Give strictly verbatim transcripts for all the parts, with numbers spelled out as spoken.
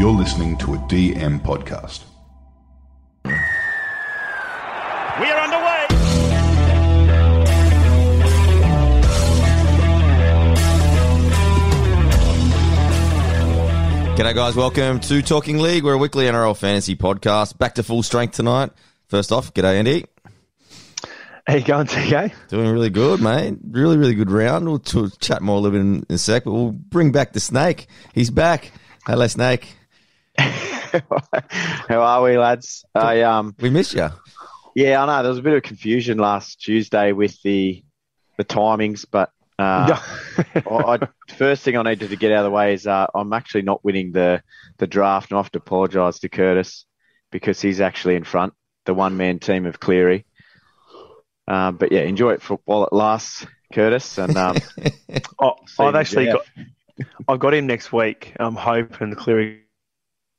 You're listening to a D M podcast. We are underway. G'day guys, welcome to Talking League. We're a weekly N R L fantasy podcast. Back to full strength tonight. First off, g'day Andy. How you going, T K? Doing really good, mate. Really, really good round. We'll t- chat more a little bit in, in a sec, but we'll bring back the snake. He's back. Hello, snake. How are we, lads? I um, we missed you. Yeah, I know. There was a bit of confusion last Tuesday with the the timings, but uh, I, I, first thing I needed to get out of the way is uh, I'm actually not winning the the draft, and I have to apologise to Curtis because he's actually in front, the one man team of Cleary. Um, but yeah, enjoy it for while it lasts, Curtis. And um, oh, I've actually got, I've got him next week. I'm hoping Cleary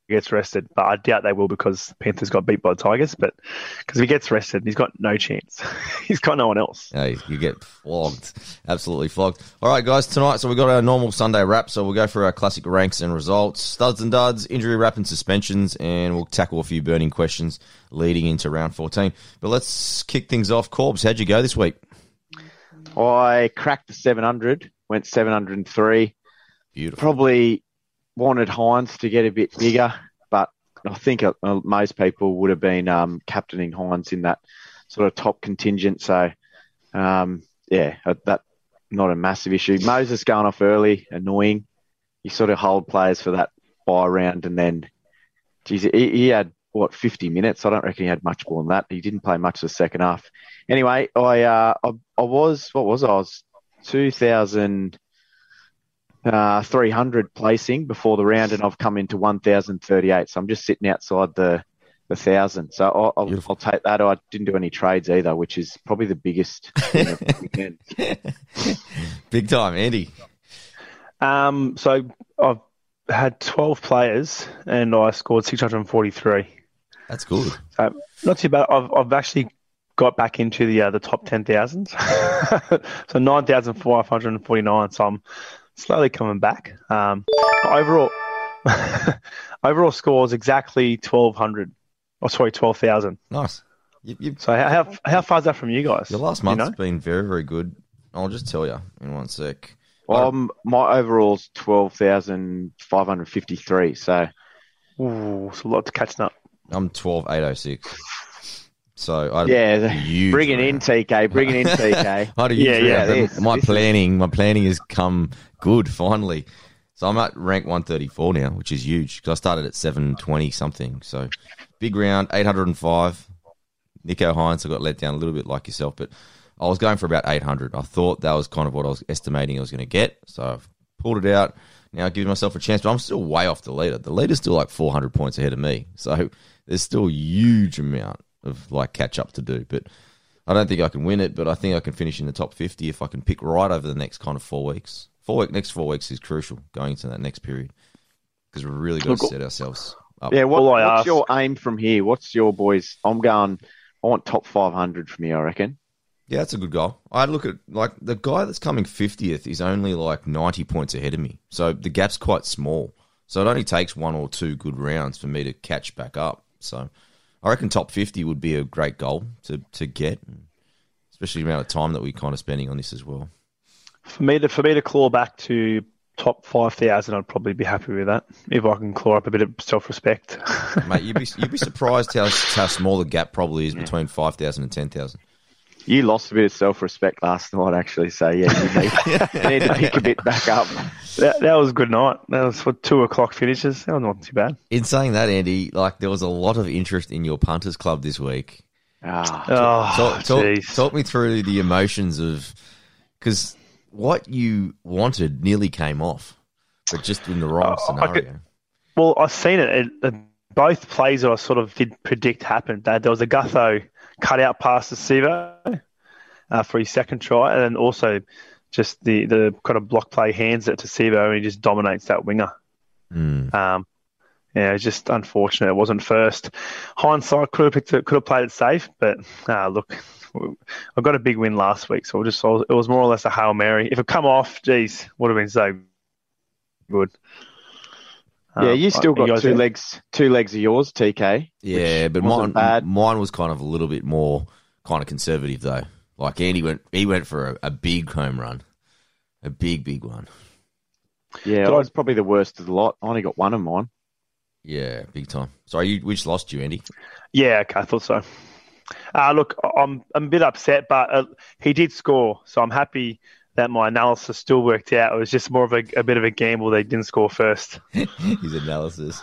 gets rested, but I doubt they will because Panthers got beat by the Tigers. But because if he gets rested, he's got no chance. He's got no one else. Yeah, you get flogged, absolutely flogged. All right, guys, tonight. So we got our normal Sunday wrap. So we'll go through our classic ranks and results, studs and duds, injury wrap and suspensions, and we'll tackle a few burning questions leading into round fourteen. But let's kick things off. Corbs, how'd you go this week? I cracked the seven hundred, went seven hundred three. Beautiful. Probably wanted Hynes to get a bit bigger, but I think most people would have been um, captaining Hynes in that sort of top contingent. So, um, yeah, that not a massive issue. Moses going off early, annoying. You sort of hold players for that bye round, and then, geez, he, he had, what, fifty minutes? I don't reckon he had much more than that. He didn't play much the second half. Anyway, I uh, I, I was, what was I? I was two thousand... Uh, three hundred placing before the round, and I've come into one thousand thirty-eight. So I'm just sitting outside the, the one thousand. So I'll, I'll, I'll take that. I didn't do any trades either, which is probably the biggest. You know, big time, Andy. Um, so I've had twelve players, and I scored six hundred forty-three. That's good. So not too bad. I've, I've actually got back into the, uh, the top ten thousand. So nine thousand five hundred forty-nine. So I'm slowly coming back. Um, overall, overall scores exactly twelve hundred. Oh, sorry, twelve thousand. Nice. You, you, so how, how how far is that from you guys? Your last month's you know? been very very good. I'll just tell you in one sec. Well, um, my overall's twelve thousand five hundred fifty three. So, ooh, it's a lot to catch up. I'm twelve eight oh six. So I yeah, bringing in T K, bringing in T K. I yeah, yeah. This, my this planning, is... my planning has come good finally. So I'm at rank one thirty-four now, which is huge because I started at seven twenty something. So big round, eight hundred five. Nico Hynes, I got let down a little bit like yourself, but I was going for about eight hundred. I thought that was kind of what I was estimating I was going to get. So I've pulled it out. Now I give myself a chance, but I'm still way off the leader. The leader's still like four hundred points ahead of me. So there's still a huge amount of like catch up to do, but I don't think I can win it, but I think I can finish in the top fifty if I can pick right over the next kind of four weeks. Four week, next four weeks is crucial going into that next period because we've really got to set ourselves up. Yeah, what, what's asked, your aim from here? What's your boys? I'm going, I want top five hundred from here, I reckon. Yeah, that's a good goal. I look at like the guy that's coming fiftieth is only like ninety points ahead of me. So the gap's quite small. So it only takes one or two good rounds for me to catch back up. So I reckon top fifty would be a great goal to, to get, especially the amount of time that we're kind of spending on this as well. For me to for me to claw back to top five thousand, I'd probably be happy with that, if I can claw up a bit of self-respect. Mate, you'd be you'd be surprised how, how small the gap probably is between five thousand and ten thousand. You lost a bit of self-respect last night, actually, so yeah, you need, you need to pick a bit back up. That, that was a good night. That was for two o'clock finishes. That was not too bad. In saying that, Andy, like there was a lot of interest in your punters club this week. Ah, oh, talk, talk, talk me through the emotions of because what you wanted nearly came off, but just in the wrong oh, scenario. I could, well, I've seen it. it, it both plays that I sort of did predict happened. There was a Gutho cut-out pass to Sivo uh, for his second try, and then also just the, the kind of block play hands it to Sivo, and he just dominates that winger. Mm. Um, yeah, it's just unfortunate. It wasn't first. Hindsight, could have, picked it, could have played it safe, but uh, look, I got a big win last week, so just, it was more or less a Hail Mary. If it come off, geez, would have been so good. Um, yeah, you still got two legs, two legs of yours, T K. Yeah, but mine, bad. mine was kind of a little bit more kind of conservative though. Like Andy went, he went for a, a big home run, a big, big one. Yeah, I was probably the worst of the lot. I only got one of mine. Yeah, big time. Sorry, you, we just lost you, Andy. Yeah, okay, I thought so. Uh, look, I'm, I'm a bit upset, but uh, he did score, so I'm happy that my analysis still worked out. It was just more of a, a bit of a gamble. They didn't score first. His analysis.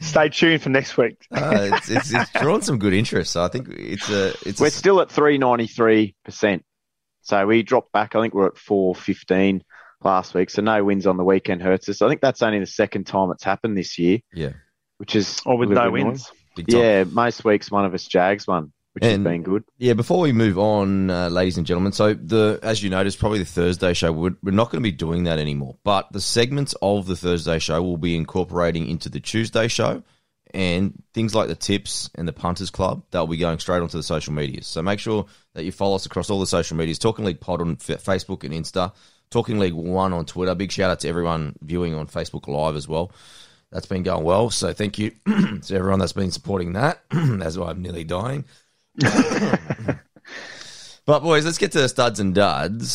Stay tuned for next week. uh, it's, it's, it's drawn some good interest. So I think it's a. It's we're a... still at three ninety three percent. So we dropped back. I think we're at four fifteen last week. So no wins on the weekend hurts us. I think that's only the second time it's happened this year. Yeah, which is or with no wins. Yeah, most weeks one of us jags one. Which and, has been good. Yeah, before we move on, uh, ladies and gentlemen, so the as you noticed, probably the Thursday show, we're, we're not going to be doing that anymore. But the segments of the Thursday show will be incorporating into the Tuesday show, and things like the tips and the Punters Club, they'll be going straight onto the social medias. So make sure that you follow us across all the social medias, Talking League Pod on F- Facebook and Insta, Talking League one on Twitter. Big shout-out to everyone viewing on Facebook Live as well. That's been going well, so thank you to everyone that's been supporting that, as I'm nearly dying. But boys, let's get to the studs and duds.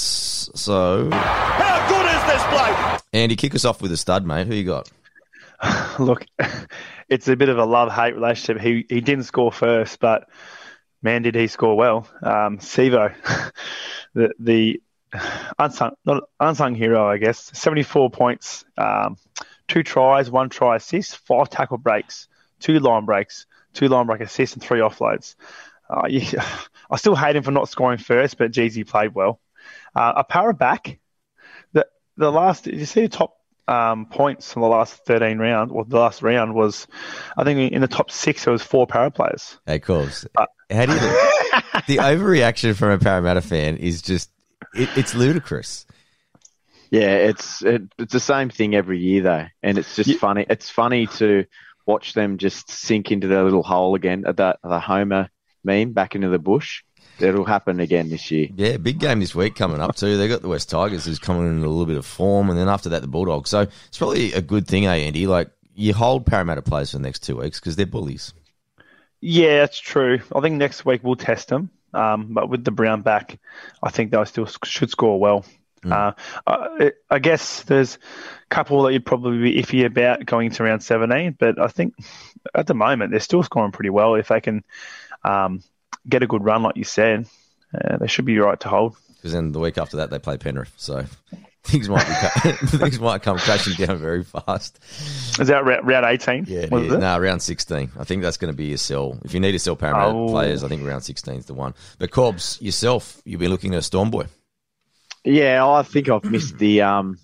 So how good is this bloke? Andy, kick us off with a stud, mate. Who you got? Look, it's a bit of a love-hate relationship. He he didn't score first, but man, did he score well. Um, Sevo, the the unsung not unsung hero, I guess. seventy-four points, um, two tries, one try assist, five tackle breaks, two line breaks, two line break assists, and three offloads. Uh, yeah, I still hate him for not scoring first, but geez, he played well. Uh, a power back. The the last, did you see the top um, points from the last thirteen round, or the last round was, I think in the top six, there was four power players. Hey, course. Uh, How do you think? The overreaction from a Parramatta fan is just, it, it's ludicrous. Yeah, it's it, it's the same thing every year though, and it's just yeah. funny. It's funny to watch them just sink into their little hole again. The the Homer meme back into the bush. It'll happen again this year. Yeah, big game this week coming up too. They got the West Tigers who's coming in a little bit of form, and then after that the Bulldogs. So it's probably a good thing, eh, Andy? Like you hold Parramatta players for the next two weeks because they're bullies. Yeah, that's true. I think next week we'll test them, um, but with the Brown back, I think they still should score well. Mm. Uh, I, I guess there's a couple that you'd probably be iffy about going into round seventeen, but I think at the moment they're still scoring pretty well if they can. Um, get a good run, like you said. Uh, they should be right to hold. Because then the week after that, they play Penrith, so things might be, things might come crashing down very fast. Is that round eighteen? Yeah, what is it? No, round sixteen. I think that's going to be your sell. If you need to sell Parramatta oh. players, I think round sixteen is the one. But Corbs, yourself, you'll be looking at a Storm boy. Yeah, I think I've missed the um,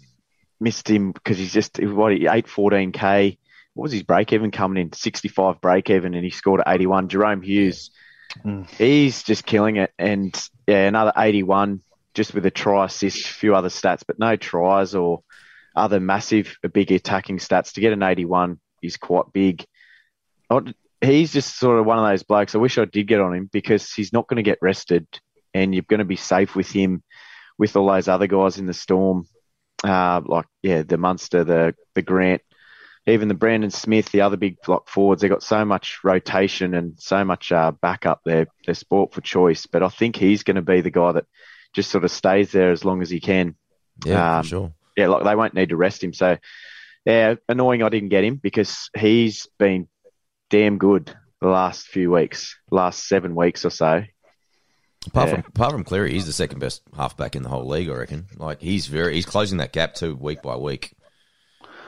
missed him because he's just what eight fourteen k. What was his break even coming in? sixty-five break even, and he scored at eighty-one. Jahrome Hughes, mm. he's just killing it. And yeah, another eighty-one just with a try assist, a few other stats, but no tries or other massive, big attacking stats. To get an eighty-one is quite big. He's just sort of one of those blokes. I wish I did get on him because he's not going to get rested and you're going to be safe with him, with all those other guys in the Storm, uh, like, yeah, the Munster, the, the Grant, even the Brandon Smith, the other big block forwards. They got so much rotation and so much uh, backup there. They're sport for choice. But I think he's going to be the guy that just sort of stays there as long as he can. Yeah, um, for sure. Yeah, like they won't need to rest him. So, yeah, annoying I didn't get him because he's been damn good the last few weeks, last seven weeks or so. Apart yeah. from apart from Cleary, he's the second best halfback in the whole league, I reckon. Like he's very he's closing that gap too week by week.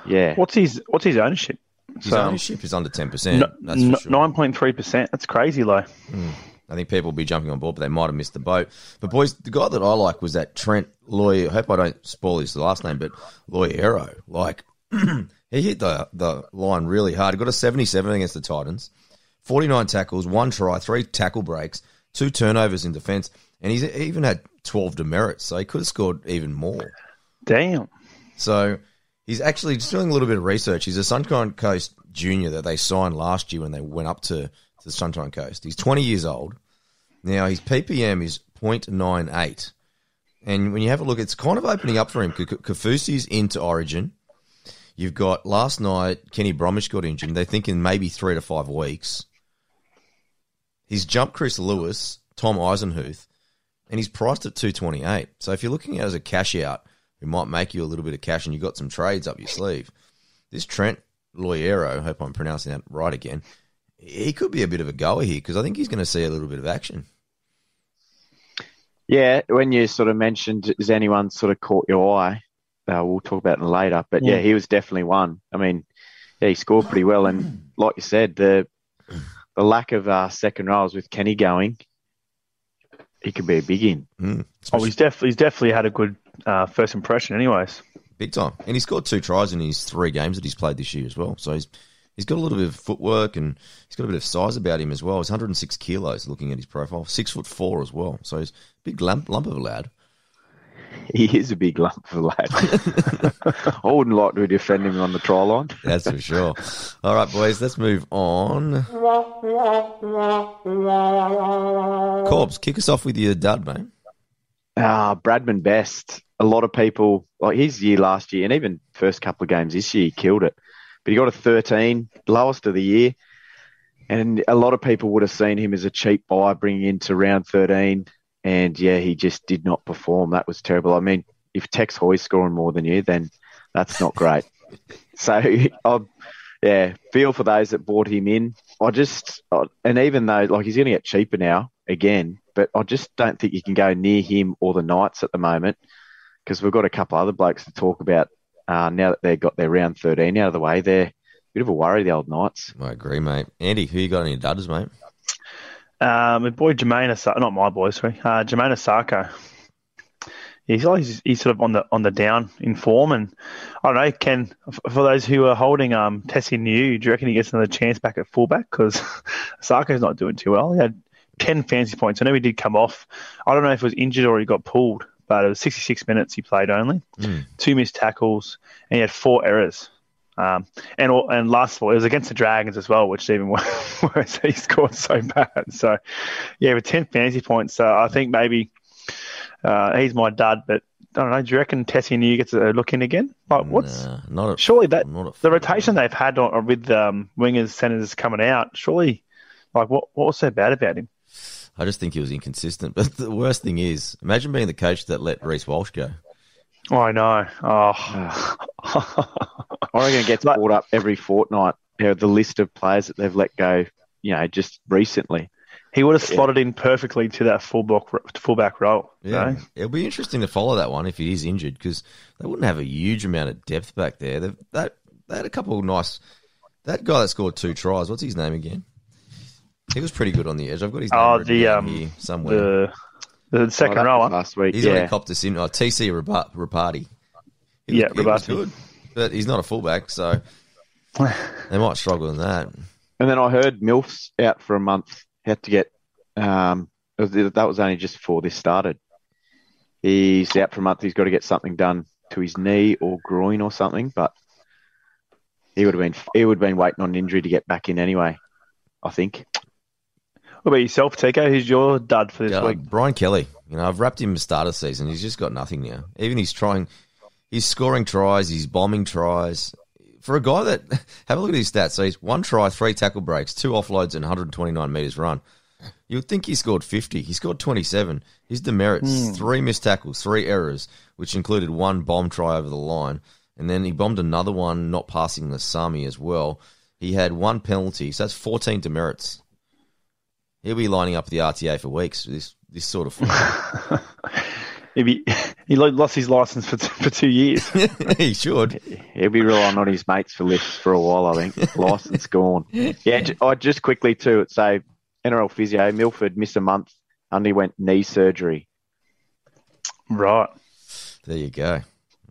Yeah. What's his What's his ownership? His so, ownership is under ten percent. Nine point three percent. That's crazy low. Mm. I think people will be jumping on board, but they might have missed the boat. But boys, the guy that I like was that Trent Loiero. I hope I don't spoil his last name, but Loiero. Like he hit the the line really hard. He got a seventy-seven against the Titans, forty-nine tackles, one try, three tackle breaks, two turnovers in defence, and he's he even had twelve demerits. So he could have scored even more. Damn. So. He's actually just doing a little bit of research. He's a Sunshine Coast junior that they signed last year when they went up to, to the Sunshine Coast. He's twenty years old. Now, his P P M is point nine eight. And when you have a look, it's kind of opening up for him. Kafusi's into Origin. You've got last night, Kenny Bromish got injured. And they're thinking maybe three to five weeks. He's jumped Chris Lewis, Tom Eisenhuth, and he's priced at two twenty-eight. So if you're looking at it as a cash out, who might make you a little bit of cash and you've got some trades up your sleeve, this Trent Loiero, hope I'm pronouncing that right again, he could be a bit of a goer here because I think he's going to see a little bit of action. Yeah, when you sort of mentioned, is anyone sort of caught your eye? Uh, we'll talk about it later. But, yeah. yeah, he was definitely one. I mean, yeah, he scored pretty well. And like you said, the the lack of uh, second rows with Kenny going, he could be a big in. Mm. Oh, he's definitely he's definitely had a good uh, first impression anyways. Big time. And he's scored two tries in his three games that he's played this year as well. So he's he's got a little bit of footwork and he's got a bit of size about him as well. He's one hundred six kilos looking at his profile. Six foot four as well. So he's a big lump, lump of a lad. He is a big lump of a lad. I wouldn't like to defend him on the try line. That's for sure. All right, boys, let's move on. Corbs, kick us off with your dud, mate. Uh, Bradman Best. A lot of people, like his year last year and even first couple of games this year, he killed it. But he got a thirteen, lowest of the year. And a lot of people would have seen him as a cheap buy bringing into round thirteen. And, yeah, he just did not perform. That was terrible. I mean, if Tex Hoy's scoring more than you, then that's not great. So, I'll, yeah, feel for those that bought him in. I just – and even though, like, he's going to get cheaper now again, but I just don't think you can go near him or the Knights at the moment because we've got a couple other blokes to talk about uh, now that they've got their round thirteen out of the way. They're a bit of a worry, the old Knights. I agree, mate. Andy, who you got in your dudders, mate? Um, my boy Jermaine Osaka, not my boy, sorry, uh, Jermaine Osaka. He's always he's sort of on the on the down in form, and I don't know. Ken, for those who are holding um Tesi Niu, do you reckon he gets another chance back at fullback? Because Osaka's not doing too well. He had ten fancy points. I know he did come off. I don't know if it was injured or he got pulled, but it was sixty-six minutes he played only, mm. two missed tackles, and he had four errors. Um, and and last of all, it was against the Dragons as well, which is even worse. He scored so bad. So, yeah, with ten fantasy points, so I think maybe uh, he's my dud. But I don't know. Do you reckon Tesi Niu gets a look in again? Like what's nah, not at, surely that not the rotation they've had on, or with um, wingers, centers coming out? Surely, like what what was so bad about him? I just think he was inconsistent. But the worst thing is, imagine being the coach that let Reece Walsh go. Oh, I know. Oh. Oregon gets brought up every fortnight. You know, the list of players that they've let go, you know, just recently. He would have yeah. slotted in perfectly to that fullback fullback role. Yeah, you know? It'll be interesting to follow that one if he is injured because they wouldn't have a huge amount of depth back there. They've, that they had a couple of nice. That guy that scored two tries. What's his name again? He was pretty good on the edge. I've got his name oh, the, um, here somewhere. The, The second oh, rower last week. He's yeah. already copped us in. Oh, T C Rabati. Yeah, Rabati. Good, but he's not a fullback, so they might struggle in that. And then I heard Milf's out for a month. Had to get. Um, was, that was only just before this started. He's out for a month. He's got to get something done to his knee or groin or something. But he would have been. He would have been waiting on an injury to get back in anyway. I think. What about yourself, Tico? Who's your dud for this yeah, week? Brian Kelly. You know, I've wrapped him at the start of the season. He's just got nothing now. Even he's trying, he's scoring tries, he's bombing tries. For a guy that, have a look at his stats. So he's one try, three tackle breaks, two offloads, and one hundred twenty-nine metres run. You'd think he scored fifty. He scored twenty-seven. His demerits, mm. three missed tackles, three errors, which included one bomb try over the line. And then he bombed another one, not passing the Sami as well. He had one penalty, so that's fourteen demerits. He'll be lining up the R T A for weeks. This this sort of. He'll be, he lost his license for t- for two years. He should. He'll be relying on his mates for lifts for a while. I think license gone. Yeah. J- I just quickly too. So N R L physio Milford missed a month. Underwent knee surgery. Right. There you go.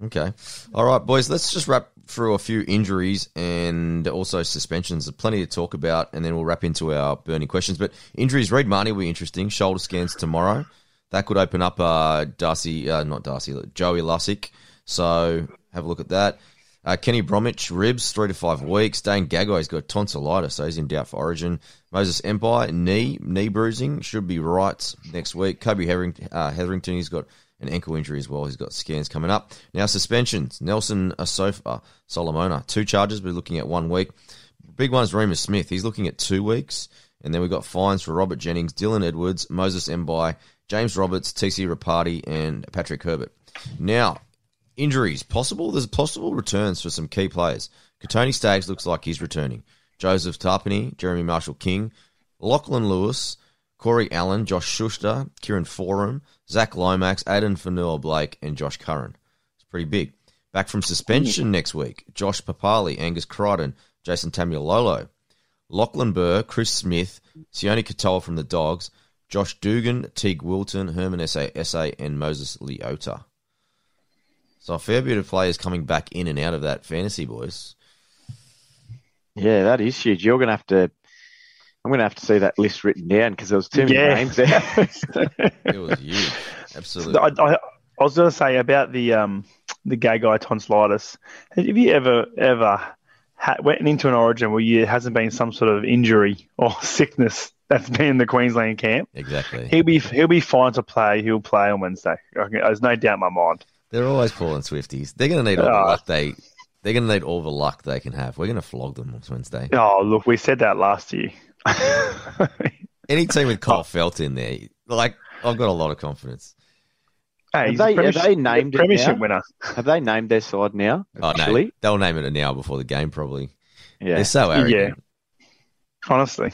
Okay. All right, boys. Let's just wrap through a few injuries and also suspensions. There's plenty to talk about, and then we'll wrap into our burning questions. But injuries, Reed Mahoney will be interesting. Shoulder scans tomorrow. That could open up uh, Darcy, uh, not Darcy, Joey Lussick. So have a look at that. Uh, Kenny Bromwich, ribs, three to five weeks. Dane Gagai's got tonsillitis, so he's in doubt for origin. Moses Empire, knee, knee bruising, should be right next week. Kobe Hetherington, uh, Hetherington he's got an ankle injury as well. He's got scans coming up. Now, suspensions. Nelson Asofa Solomona, two charges. We're looking at one week. Big one's Reimis Smith. He's looking at two weeks. And then we've got fines for Robert Jennings, Dylan Edwards, Moses Mbai, James Roberts, T C Rapati, and Patrick Herbert. Now, injuries. Possible? There's possible returns for some key players. Katoni Staggs looks like he's returning. Joseph Tarpany, Jeremy Marshall-King, Lachlan Lewis, Corey Allen, Josh Schuster, Kieran Forum, Zach Lomax, Addin Fonua-Blake, and Josh Curran. It's pretty big. Back from suspension next week, Josh Papali, Angus Crichton, Jason Tamialolo, Lachlan Burr, Chris Smith, Sione Katoa from the Dogs, Josh Dugan, Teague Wilton, Herman S A S A, and Moses Leota. So a fair bit of players coming back in and out of that fantasy, boys. Yeah, that is huge. You're going to have to... I'm going to have to see that list written down because there was too many yeah. names there. It was huge. Absolutely. I, I, I was going to say about the um, the gay guy tonsillitis. Have you ever, ever... went into an origin where there hasn't been some sort of injury or sickness that's been in the Queensland camp? Exactly. He'll be he'll be fine to play. He'll play on Wednesday. There's no doubt in my mind. They're always calling Swifties. They're going to need all the uh, luck they. They're going to need all the luck they can have. We're going to flog them on Wednesday. Oh look, we said that last year. Any team with Kyle Felt in there, like I've got a lot of confidence. Hey, have they, premish, have they named premiership winner? Have they named their side now? Actually? Oh, no. They'll name it an hour before the game, probably. Yeah, they're so arrogant. Yeah, honestly,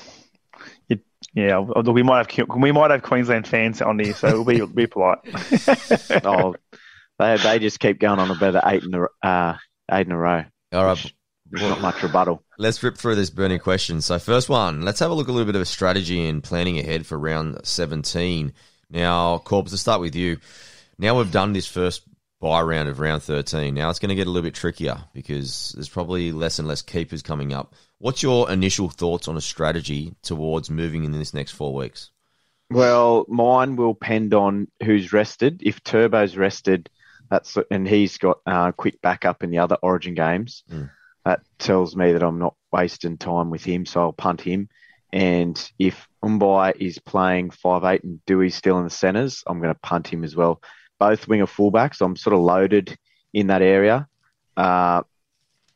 it, yeah. We might have we might have Queensland fans on here, so we'll be, be polite. Oh, they they just keep going on about eight in a uh, eight in a row. All right, well, not much rebuttal. Let's rip through this burning question. So first one, let's have a look a little bit of a strategy and planning ahead for round seventeen. Now, Corpus, to start with you. Now we've done this first bye round of round thirteen. Now it's going to get a little bit trickier because there's probably less and less keepers coming up. What's your initial thoughts on a strategy towards moving in this next four weeks? Well, mine will depend on who's rested. If Turbo's rested, that's and he's got uh, quick backup in the other Origin games, mm. that tells me that I'm not wasting time with him, so I'll punt him. And if Mbai is playing five eight and Dewey's still in the centres, I'm going to punt him as well. Both winger fullbacks, I'm sort of loaded in that area. Uh,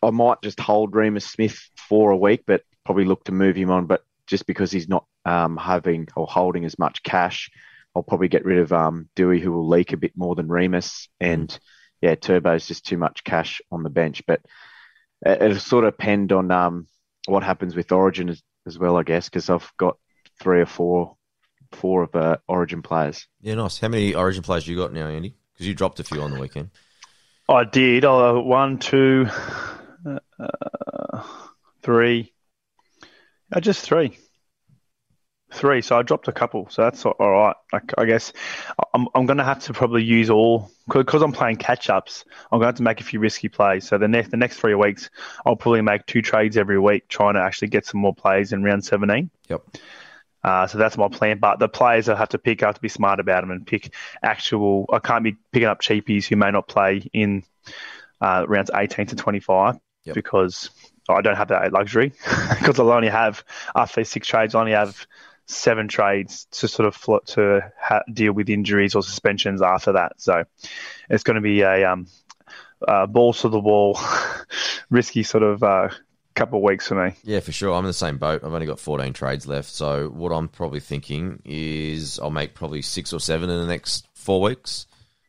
I might just hold Reimis Smith for a week, but probably look to move him on. But just because he's not um, having or holding as much cash, I'll probably get rid of um, Dewey, who will leak a bit more than Reimis. And yeah, Turbo's just too much cash on the bench. But it, it'll sort of depend on um, what happens with Origin as, as well, I guess, because I've got three or four. Four of uh, Origin players. Yeah, nice. How many Origin players you got now, Andy? Because you dropped a few on the weekend. I did. Uh, one, two, uh, three. Uh, just three. Three. So I dropped a couple. So that's all right. I, I guess I'm, I'm going to have to probably use all because I'm playing catch-ups. I'm going to have to make a few risky plays. So the next the next three weeks, I'll probably make two trades every week, trying to actually get some more plays in round seventeen. Yep. Uh, so that's my plan. But the players I have to pick, I have to be smart about them and pick actual... I can't be picking up cheapies who may not play in uh, rounds eighteen to twenty-five yep. because I don't have that luxury. Because I'll only have, after six trades, I only have seven trades to sort of float to ha- deal with injuries or suspensions after that. So it's going to be a um, uh, balls-to-the-wall, risky sort of... Uh, couple of weeks for me. Yeah, for sure. I'm in the same boat. I've only got fourteen trades left. So what I'm probably thinking is I'll make probably six or seven in the next four weeks.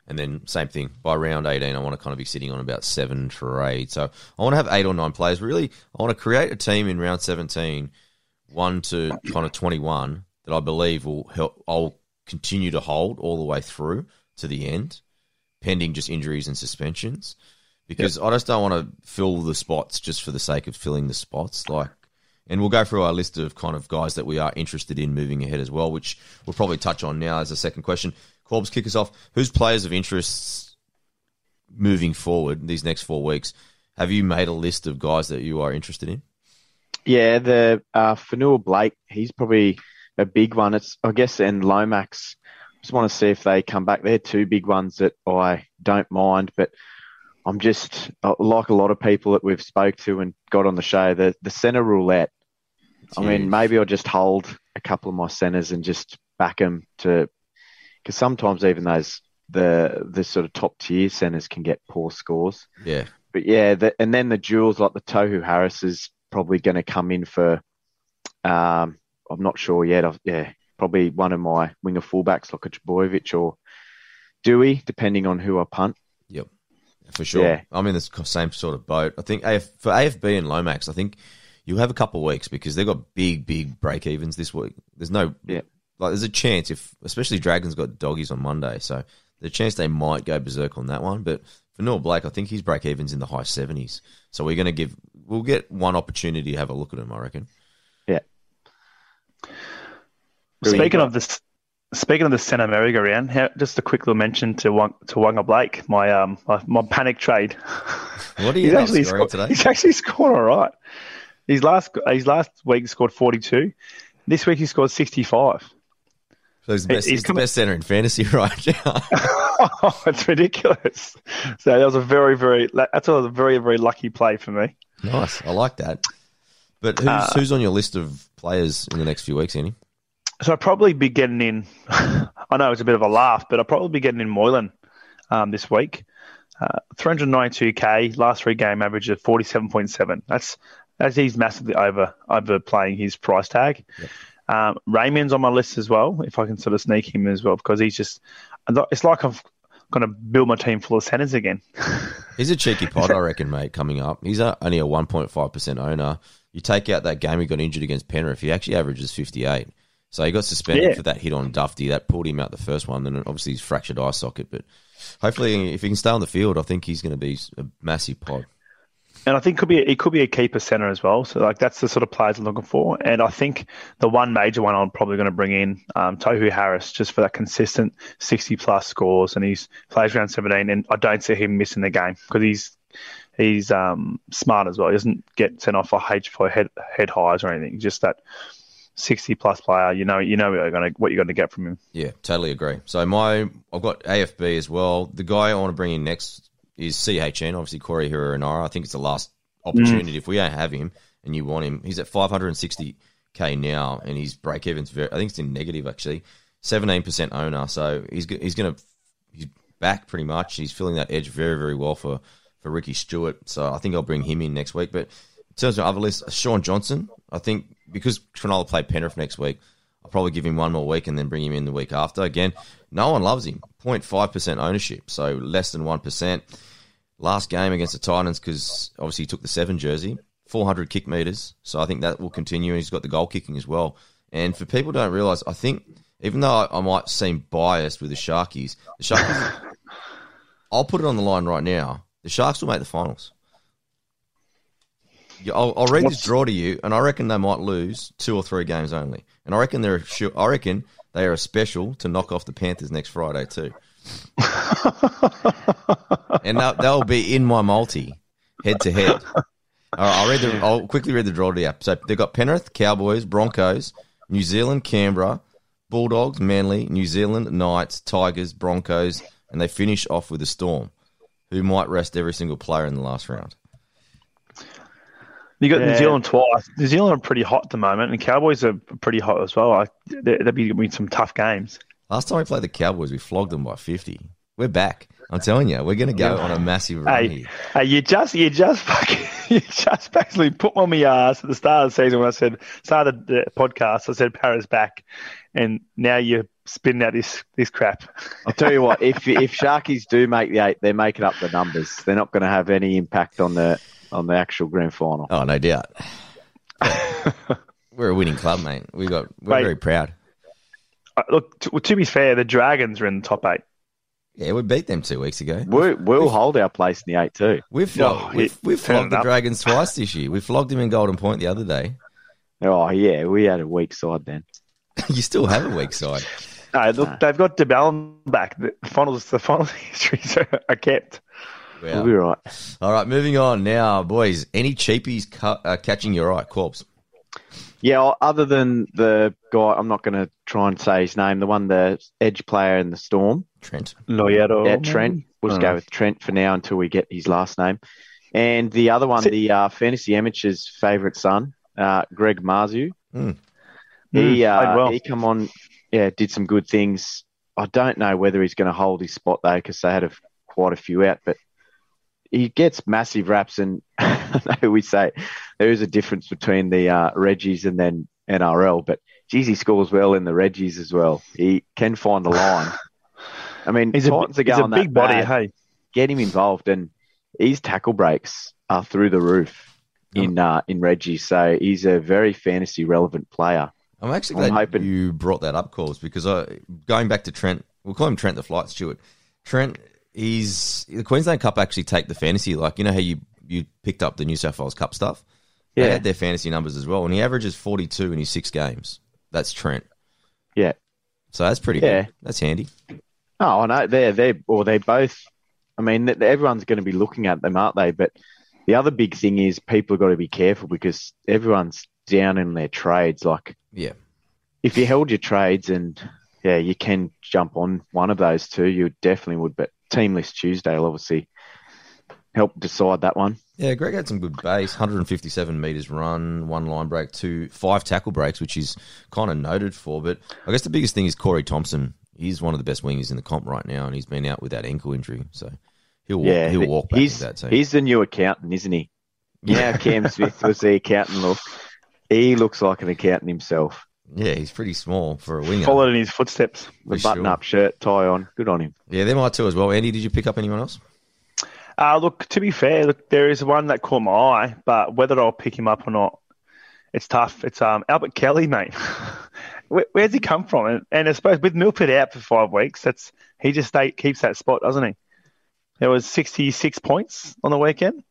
And then same thing. By round eighteen, I want to kind of be sitting on about seven trades. So I want to have eight or nine players. Really, I want to create a team in round seventeen, one to kind of twenty-one, that I believe will help. I'll continue to hold all the way through to the end, pending just injuries and suspensions. Because yep. I just don't want to fill the spots just for the sake of filling the spots. Like, and we'll go through our list of kind of guys that we are interested in moving ahead as well, which we'll probably touch on now as a second question. Corbs, kick us off. Who's players of interest moving forward these next four weeks? Have you made a list of guys that you are interested in? Yeah, the uh, Fonua-Blake, he's probably a big one. It's I guess, and Lomax. I just want to see if they come back. They're two big ones that I don't mind, but... I'm just, like a lot of people that we've spoke to and got on the show, the, the centre roulette. That's I huge. mean, maybe I'll just hold a couple of my centres and just back them to... Because sometimes even those the the sort of top tier centers can get poor scores. Yeah. But yeah, the, and then the duels like the Tohu Harris is probably going to come in for. Um, I'm not sure yet. I've, yeah, probably one of my winger fullbacks like a Trbojevic or Dewey, depending on who I punt. Yep, for sure. Yeah. I'm in the same sort of boat. I think A F, for A F B and Lomax, I think you'll have a couple of weeks because they've got big, big break evens this week. There's no, yeah. like, there's a chance if, especially Dragons got doggies on Monday, so there's a chance they might go berserk on that one. But for Noah Blake, I think his break even's in the high seventies. So we're going to give, we'll get one opportunity to have a look at him, I reckon. Yeah. Speaking of this, speaking of the centre merry-go-round, how, just a quick little mention to Wong, to Wonga Blake, my um my, my panic trade. What are you actually scoring today? He's actually scored all right. His last his last week scored forty-two. This week he scored sixty-five. So he's the best, he's he's the best centre in fantasy right now. Oh, it's ridiculous. So that was a very very that's a very very lucky play for me. Nice, I like that. But who's uh, who's on your list of players in the next few weeks, Andy? So I'd probably be getting in, I know it's a bit of a laugh, but I'd probably be getting in Moylan um, this week. Uh, three ninety-two K, last three game average of forty-seven point seven. That's, that's he's massively over overplaying his price tag. Yep. Um, Raymond's on my list as well, if I can sort of sneak him as well, because he's just, it's like I've got to build my team full of centers again. He's a cheeky pod, I reckon, mate, coming up. He's a, only a one point five percent owner. You take out that game he got injured against Penrith, he actually averages fifty-eight. So he got suspended yeah. for that hit on Dufty. That pulled him out the first one. And obviously he's fractured eye socket. But hopefully if he can stay on the field, I think he's going to be a massive pod. And I think could be it could be a keeper centre as well. So like that's the sort of players I'm looking for. And I think the one major one I'm probably going to bring in, um, Tohu Harris, just for that consistent sixty-plus scores. And he plays round seventeen. And I don't see him missing the game because he's he's um, smart as well. He doesn't get sent off for head, head highs or anything. Just that sixty-plus player, you know you know what you're going to get from him. Yeah, totally agree. So my, I've got A F B as well. The guy I want to bring in next is C H N, obviously Corey Hiruranara. I think it's the last opportunity. Mm. If we don't have him and you want him, he's at five sixty K now, and his break-even's very, I think it's in negative actually, seventeen percent owner. So he's he's going to, he's back pretty much. He's filling that edge very, very well for, for Ricky Stewart. So I think I'll bring him in next week. But in terms of other lists, Sean Johnson, I think, because Cronulla play Penrith next week, I'll probably give him one more week and then bring him in the week after. Again, no one loves him. zero point five percent ownership, so less than one percent. Last game against the Titans, because obviously he took the seven jersey, four hundred kick metres, so I think that will continue, and he's got the goal kicking as well. And for people who don't realise, I think, even though I, I might seem biased with the Sharkies, the Sharkies, I'll put it on the line right now, the Sharks will make the finals. I'll, I'll read What's... this draw to you, and I reckon they might lose two or three games only. And I reckon they're a, I reckon they are a special to knock off the Panthers next Friday too. And they'll, they'll be in my multi, head to head. All right, I'll read the. I'll quickly read the draw to you. So they've got Penrith, Cowboys, Broncos, New Zealand, Canberra, Bulldogs, Manly, New Zealand, Knights, Tigers, Broncos, and they finish off with the Storm, who might rest every single player in the last round. You got yeah. New Zealand twice. New Zealand are pretty hot at the moment, and Cowboys are pretty hot as well. Like, they'd be with some tough games. Last time we played the Cowboys, we flogged them by fifty. We're back. I'm telling you, we're going to go yeah. on a massive run hey, here. Hey, you just, you just fucking, you just basically put me on my ass at the start of the season when I said started the podcast. I said Parra's back, and now you're spinning out this this crap. I'll tell you what, if if Sharkies do make the eight, they're making up the numbers. They're not going to have any impact on the. On the actual grand final. Oh, no doubt. We're a winning club, mate. We got, we're Wait, very proud. Uh, look, to, to be fair, the Dragons are in the top eight. Yeah, we beat them two weeks ago. We're, we'll we've, hold our place in the eight too. We've flogged, oh, we've, we've flogged the up. Dragons twice this year. We flogged him in Golden Point the other day. Oh, yeah. We had a weak side then. You still have a weak side. No, look, no. They've got DeBellum back. The finals, the final histories are kept. Wow. We'll be right. All right, moving on now, boys. Any cheapies cu- uh, catching your eye, Corpse? Yeah, well, other than the guy, I'm not going to try and say his name, the one, the edge player in the Storm. Trent. Loiero. Yeah, Trent. We'll just go with Trent for now until we get his last name. And the other one, the uh, fantasy amateur's favourite son, uh, Greg Marzu. Mm. He, mm, uh, well. he come on, yeah, did some good things I don't know whether he's going to hold his spot, though, because they had a, quite a few out. But he gets massive raps, and I know we say there is a difference between the uh, Reggies and then N R L, but geez, he scores well in the Reggies as well. He can find the line. I mean, he's Titans a, are going he's a big body, bad. Hey. Get him involved, and his tackle breaks are through the roof mm. in uh, in Reggie, so he's a very fantasy-relevant player. I'm actually glad I'm hoping... you brought that up, Corbs, because I, going back to Trent, we'll call him Trent the Flight Steward. Trent, he's, the Queensland Cup actually take the fantasy, like, you know how you, you picked up the New South Wales Cup stuff? Yeah. They had their fantasy numbers as well, and he averages forty-two in his six games. That's Trent. Yeah. So that's pretty yeah. good. That's handy. Oh, I know. They're, they're, or they both... I mean, everyone's going to be looking at them, aren't they? But the other big thing is people have got to be careful because everyone's down in their trades. Like, yeah, if you held your trades and, yeah, you can jump on one of those two, you definitely would. But Team List Tuesday will obviously help decide that one. Yeah, Greg had some good base, one hundred fifty-seven metres run, one line break, two, five tackle breaks, which he's kind of noted for. But I guess the biggest thing is Corey Thompson. He's one of the best wingers in the comp right now, and he's been out with that ankle injury. So he'll walk, yeah, he'll walk back to that team. He's the new accountant, isn't he? Yeah, now Cam Smith was the accountant look. He looks like an accountant himself. Yeah, he's pretty small for a winger. Followed in his footsteps. The button-up sure. shirt, tie on. Good on him. Yeah, they're my two as well. Andy, did you pick up anyone else? Uh, look, to be fair, look, there is one that caught my eye, but whether I'll pick him up or not, it's tough. It's um, Albert Kelly, mate. Where, where's he come from? And, and I suppose with Milford out for five weeks, that's he just stay, keeps that spot, doesn't he? There was sixty-six points on the weekend.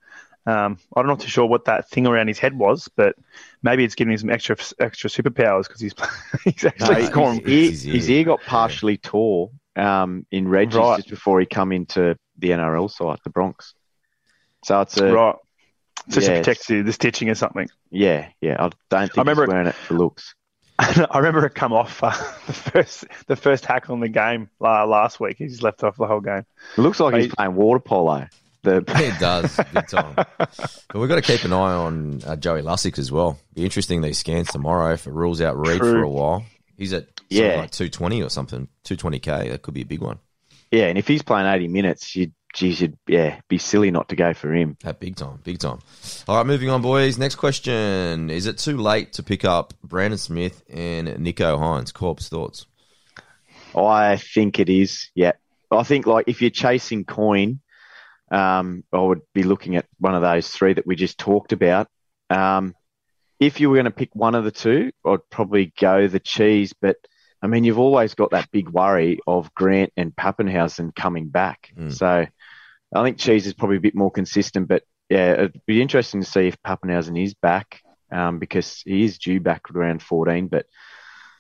Um, I'm not too sure what that thing around his head was, but maybe it's giving him some extra extra superpowers because he's he's actually no, scoring. His, his, ear, his ear got partially yeah. tore um, in Reggie's right. just before he come into the N R L side, the Bronx. So it's a right. It's just yeah, to protect the, the stitching or something. Yeah, yeah. I don't think I remember he's wearing it, it for looks. I remember it come off uh, the first the first tackle in the game uh, last week. He just left off the whole game. It looks like he's, he's playing water polo. The... It does, big time. But we've got to keep an eye on uh, Joey Lussick as well. Be interesting these scans tomorrow if it rules out Reed True. for a while. He's at something yeah. like two twenty or something, two twenty K. That could be a big one. Yeah, and if he's playing eighty minutes, you'd Geez, you'd yeah, be silly not to go for him. That big time, big time. All right, moving on, boys. Next question. Is it too late to pick up Brandon Smith and Nico Hynes? Corp's thoughts? I think it is, yeah. I think, like, if you're chasing coin, um, I would be looking at one of those three that we just talked about. Um, if you were going to pick one of the two, I'd probably go the cheese. But, I mean, you've always got that big worry of Grant and Pappenhausen coming back. Mm. So... I think Cheese is probably a bit more consistent, but yeah, it'd be interesting to see if Pappenhausen is back um, because he is due back around fourteen, but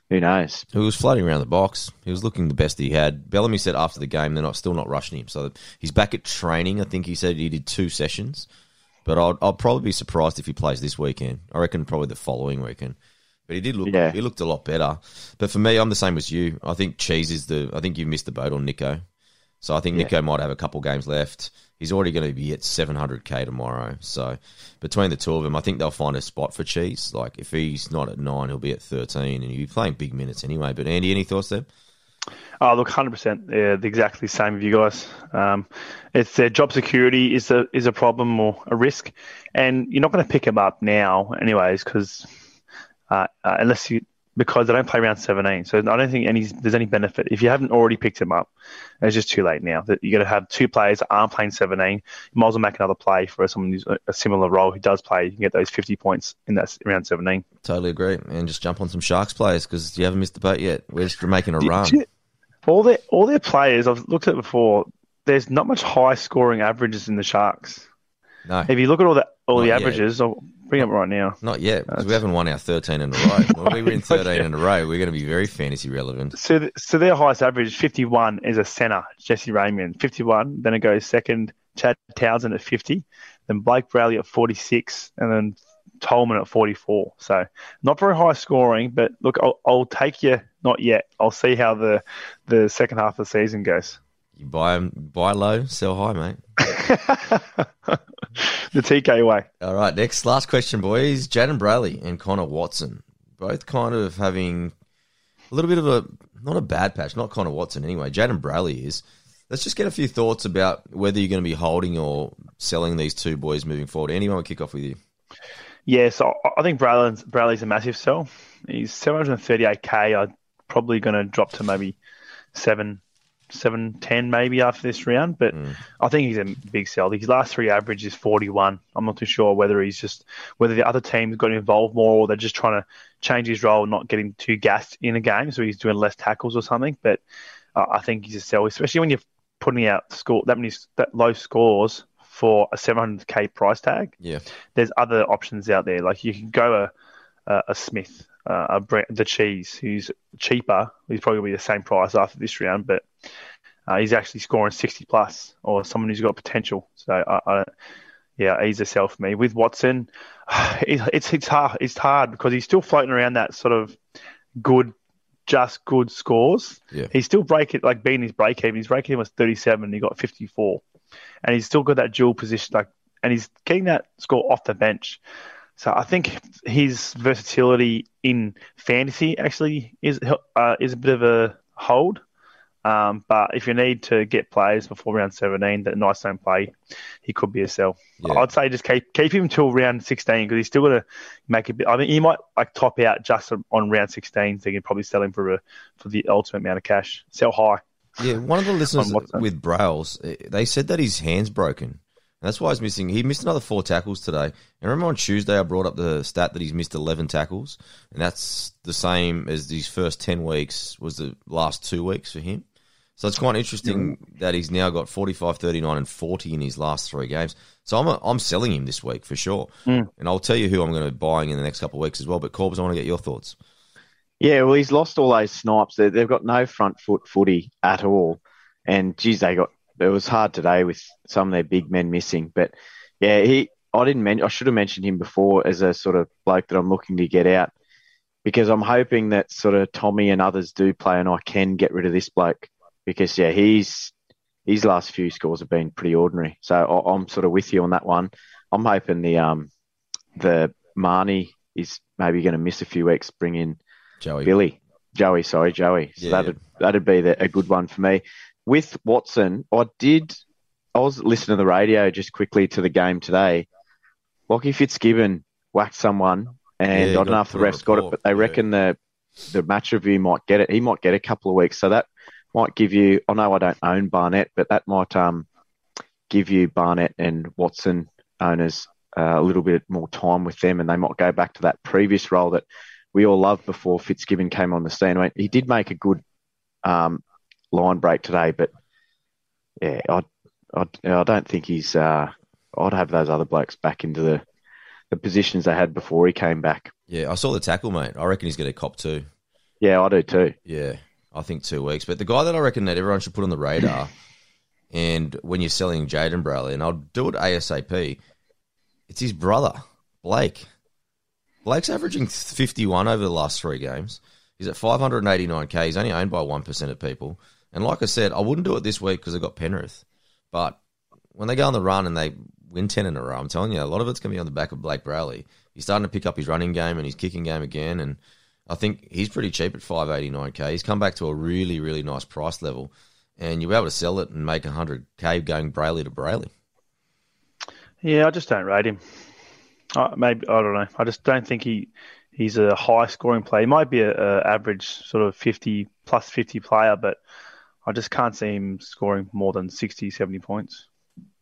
who knows? He was floating around the box. He was looking the best he had. Bellamy said after the game they're not still not rushing him, so he's back at training. I think he said he did two sessions, but I'll, I'll probably be surprised if he plays this weekend. I reckon probably the following weekend. But he did look. Yeah. He looked a lot better. But for me, I'm the same as you. I think Cheese is the. I think you missed the boat on Nico. So I think Nico yeah. might have a couple games left. He's already going to be at seven hundred K tomorrow. So between the two of them, I think they'll find a spot for Cheese. Like if he's not at nine, he'll be at thirteen, and he'll be playing big minutes anyway. But Andy, any thoughts there? Oh, look, one hundred percent. Yeah, exactly the same with you guys. Um, it's their job security is a is a problem or a risk, and you're not going to pick him up now, anyways, because uh, uh, unless you. Because they don't play round seventeen. So I don't think any there's any benefit. If you haven't already picked him up, it's just too late now. You've got to have two players that aren't playing seventeen. You might as well make another play for someone who's a similar role who does play. You can get those fifty points in that round seventeen. Totally agree. And just jump on some Sharks players because you haven't missed the boat yet. We're just making a Did run. You, all, their, all their players, I've looked at it before, there's not much high-scoring averages in the Sharks. No. If you look at all the, all the averages... Bring up right now. Not yet, because we haven't won our thirteen in a row. When we win thirteen in a row, we're going to be very fantasy relevant. So th- so their highest average, fifty-one, is a centre, Jesse Ramian, fifty-one. Then it goes second, Chad Townsend at fifty. Then Blake Browley at forty-six. And then Tolman at forty-four. So not very high scoring, but look, I'll, I'll take you. Not yet. I'll see how the, the second half of the season goes. You buy, buy low, sell high, mate. The T K way. All right, next, last question, boys. Jadon Braley and Connor Watson, both kind of having a little bit of a, not a bad patch, not Connor Watson anyway, Jayden Braley is. Let's just get a few thoughts about whether you're going to be holding or selling these two boys moving forward. Anyone will kick off with you. Yeah, so I think Braley's, Braley's a massive sell. He's seven thirty-eight K. I'm probably going to drop to maybe seven, seven ten maybe after this round, but mm. I think he's a big sell. His last three average is forty-one. I'm not too sure whether he's just whether the other team's got involved more or they're just trying to change his role and not getting too gassed in a game, so he's doing less tackles or something. But uh, I think he's a sell, especially when you've putting out score that many that low scores for a seven hundred K price tag. Yeah, there's other options out there. Like you can go a a, a Smith, uh, a Brent, the Cheese, who's cheaper. He's probably gonna be the same price after this round, but uh, he's actually scoring sixty plus, or someone who's got potential. So I, I yeah, he's a sell for me. With Watson, it, it's it's hard. It's hard because he's still floating around that sort of good. Just good scores. Yeah. He's still breaking, like being his break even. His break even was thirty-seven and he got fifty-four. And he's still got that dual position, like, and he's getting that score off the bench. So I think his versatility in fantasy actually is uh, is a bit of a hold. Um, but if you need to get players before round seventeen that Knights don't play, he could be a sell. Yeah. I'd say just keep keep him till round sixteen because he's still going to make a bit. I mean, he might like top out just on round sixteen, so you can probably sell him for a, for the ultimate amount of cash. Sell high. Yeah, one of the listeners with Brails, they said that his hand's broken. And that's why he's missing. He missed another four tackles today. And remember on Tuesday I brought up the stat that he's missed eleven tackles, and that's the same as these first ten weeks was the last two weeks for him. So it's quite interesting that he's now got forty-five, thirty-nine, and forty in his last three games. So I'm a, I'm selling him this week for sure. Mm. And I'll tell you who I'm going to be buying in the next couple of weeks as well. But Corbs, I want to get your thoughts. Yeah, well, he's lost all those snipes. They've got no front foot footy at all. And, geez, they got it was hard today with some of their big men missing. But, yeah, he I didn't men- I should have mentioned him before as a sort of bloke that I'm looking to get out because I'm hoping that sort of Tommy and others do play and I can get rid of this bloke. Because, yeah, he's, his last few scores have been pretty ordinary. So I, I'm sort of with you on that one. I'm hoping the um the Marnie is maybe going to miss a few weeks, bring in Joey. Billy. Joey, sorry, Joey. So yeah, that'd, yeah. that'd be the, a good one for me. With Watson, I did – I was listening to the radio just quickly to the game today. Lockie Fitzgibbon whacked someone, and yeah, I don't know if the refs report. got it, but they yeah. reckon the, the match review might get it. He might get a couple of weeks. So that – might give you, I know I don't own Barnett, but that might um give you Barnett and Watson owners uh, a little bit more time with them, and they might go back to that previous role that we all loved before Fitzgibbon came on the scene. I mean, he did make a good um, line break today, but yeah, I I, I don't think he's. Uh, I'd have those other blokes back into the the positions they had before he came back. Yeah, I saw the tackle, mate. I reckon he's going to cop too. Yeah, I do too. Yeah. I think two weeks. But the guy that I reckon that everyone should put on the radar and when you're selling Jayden Braley, and I'll do it ASAP, it's his brother, Blake. Blake's averaging fifty-one over the last three games. He's at five eighty-nine K. He's only owned by one percent of people. And like I said, I wouldn't do it this week because I've got Penrith. But when they go on the run and they win ten in a row, I'm telling you, a lot of it's going to be on the back of Blake Braley. He's starting to pick up his running game and his kicking game again, and I think he's pretty cheap at five eighty-nine K. He's come back to a really, really nice price level, and you'll be able to sell it and make one hundred K going Braley to Braley. Yeah, I just don't rate him. I, maybe I don't know. I just don't think he he's a high-scoring player. He might be an average sort of fifty, plus fifty player, but I just can't see him scoring more than sixty, seventy points.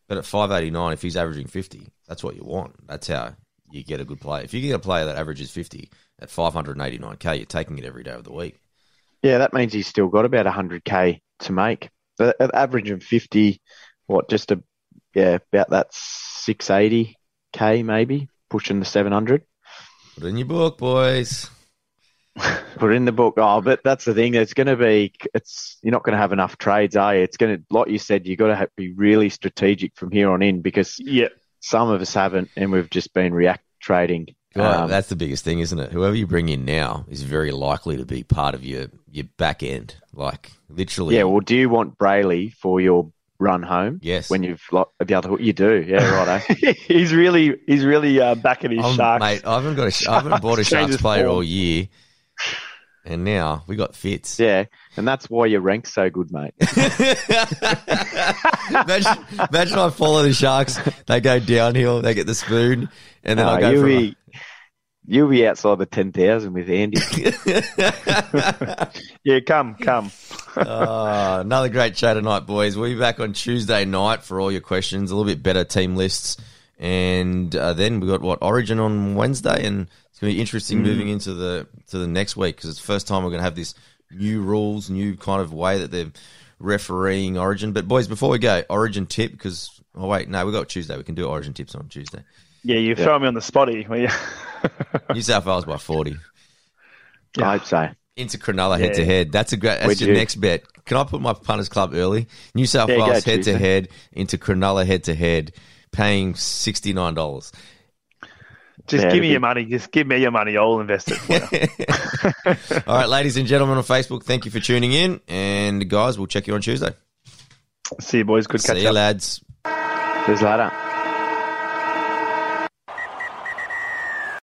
But at five eighty-nine, if he's averaging fifty, that's what you want. That's how you get a good player. If you get a player that averages fifty at five eighty-nine K, you're taking it every day of the week. Yeah, that means he's still got about one hundred K to make. The average of fifty, what, just a, yeah, about that six eighty K maybe, pushing the seven hundred. Put it in your book, boys. Put it in the book. Oh, but that's the thing. It's going to be, it's you're not going to have enough trades, are you? It's going to, like you said, you've got to have, be really strategic from here on in because, yeah. Some of us haven't, and we've just been react trading. God, um, that's the biggest thing, isn't it? Whoever you bring in now is very likely to be part of your, your back end, like literally. Yeah, well, do you want Braley for your run home? Yes. When you've like, the other, you do, yeah, right. Eh? he's really, he's really uh, backing his um, Sharks. Mate, I haven't got, a, I haven't bought a Sharks player all year, And now we got Fitz. Yeah, and that's why your rank's so good, mate. imagine, imagine I follow the Sharks. They go downhill. They get the spoon, and then uh, I go you'll, be, a... you'll be outside the ten thousand with Andy. Yeah, come, come. uh, another great show tonight, boys. We'll be back on Tuesday night for all your questions, a little bit better team lists. And uh, then we got, what, Origin on Wednesday, and it's going to be interesting mm. moving into the to the next week because it's the first time we're going to have this new rules, new kind of way that they're refereeing Origin. But, boys, before we go, Origin tip because – oh, wait, no, we got Tuesday. We can do Origin tips on Tuesday. Yeah, you yeah. throw me on the spotty. New South Wales by forty. Yeah. I hope so. Into Cronulla yeah. head-to-head. That's a great. That's Would your you? next bet. Can I put my punters club early? New South there Wales head-to-head, into Cronulla head-to-head. Paying sixty nine dollars. Just yeah, give me be... your money. Just give me your money. I'll invest it for you. All right, ladies and gentlemen on Facebook, thank you for tuning in. And guys, we'll check you on Tuesday. See you, boys. Good catch up. See you, lads. Cheers later.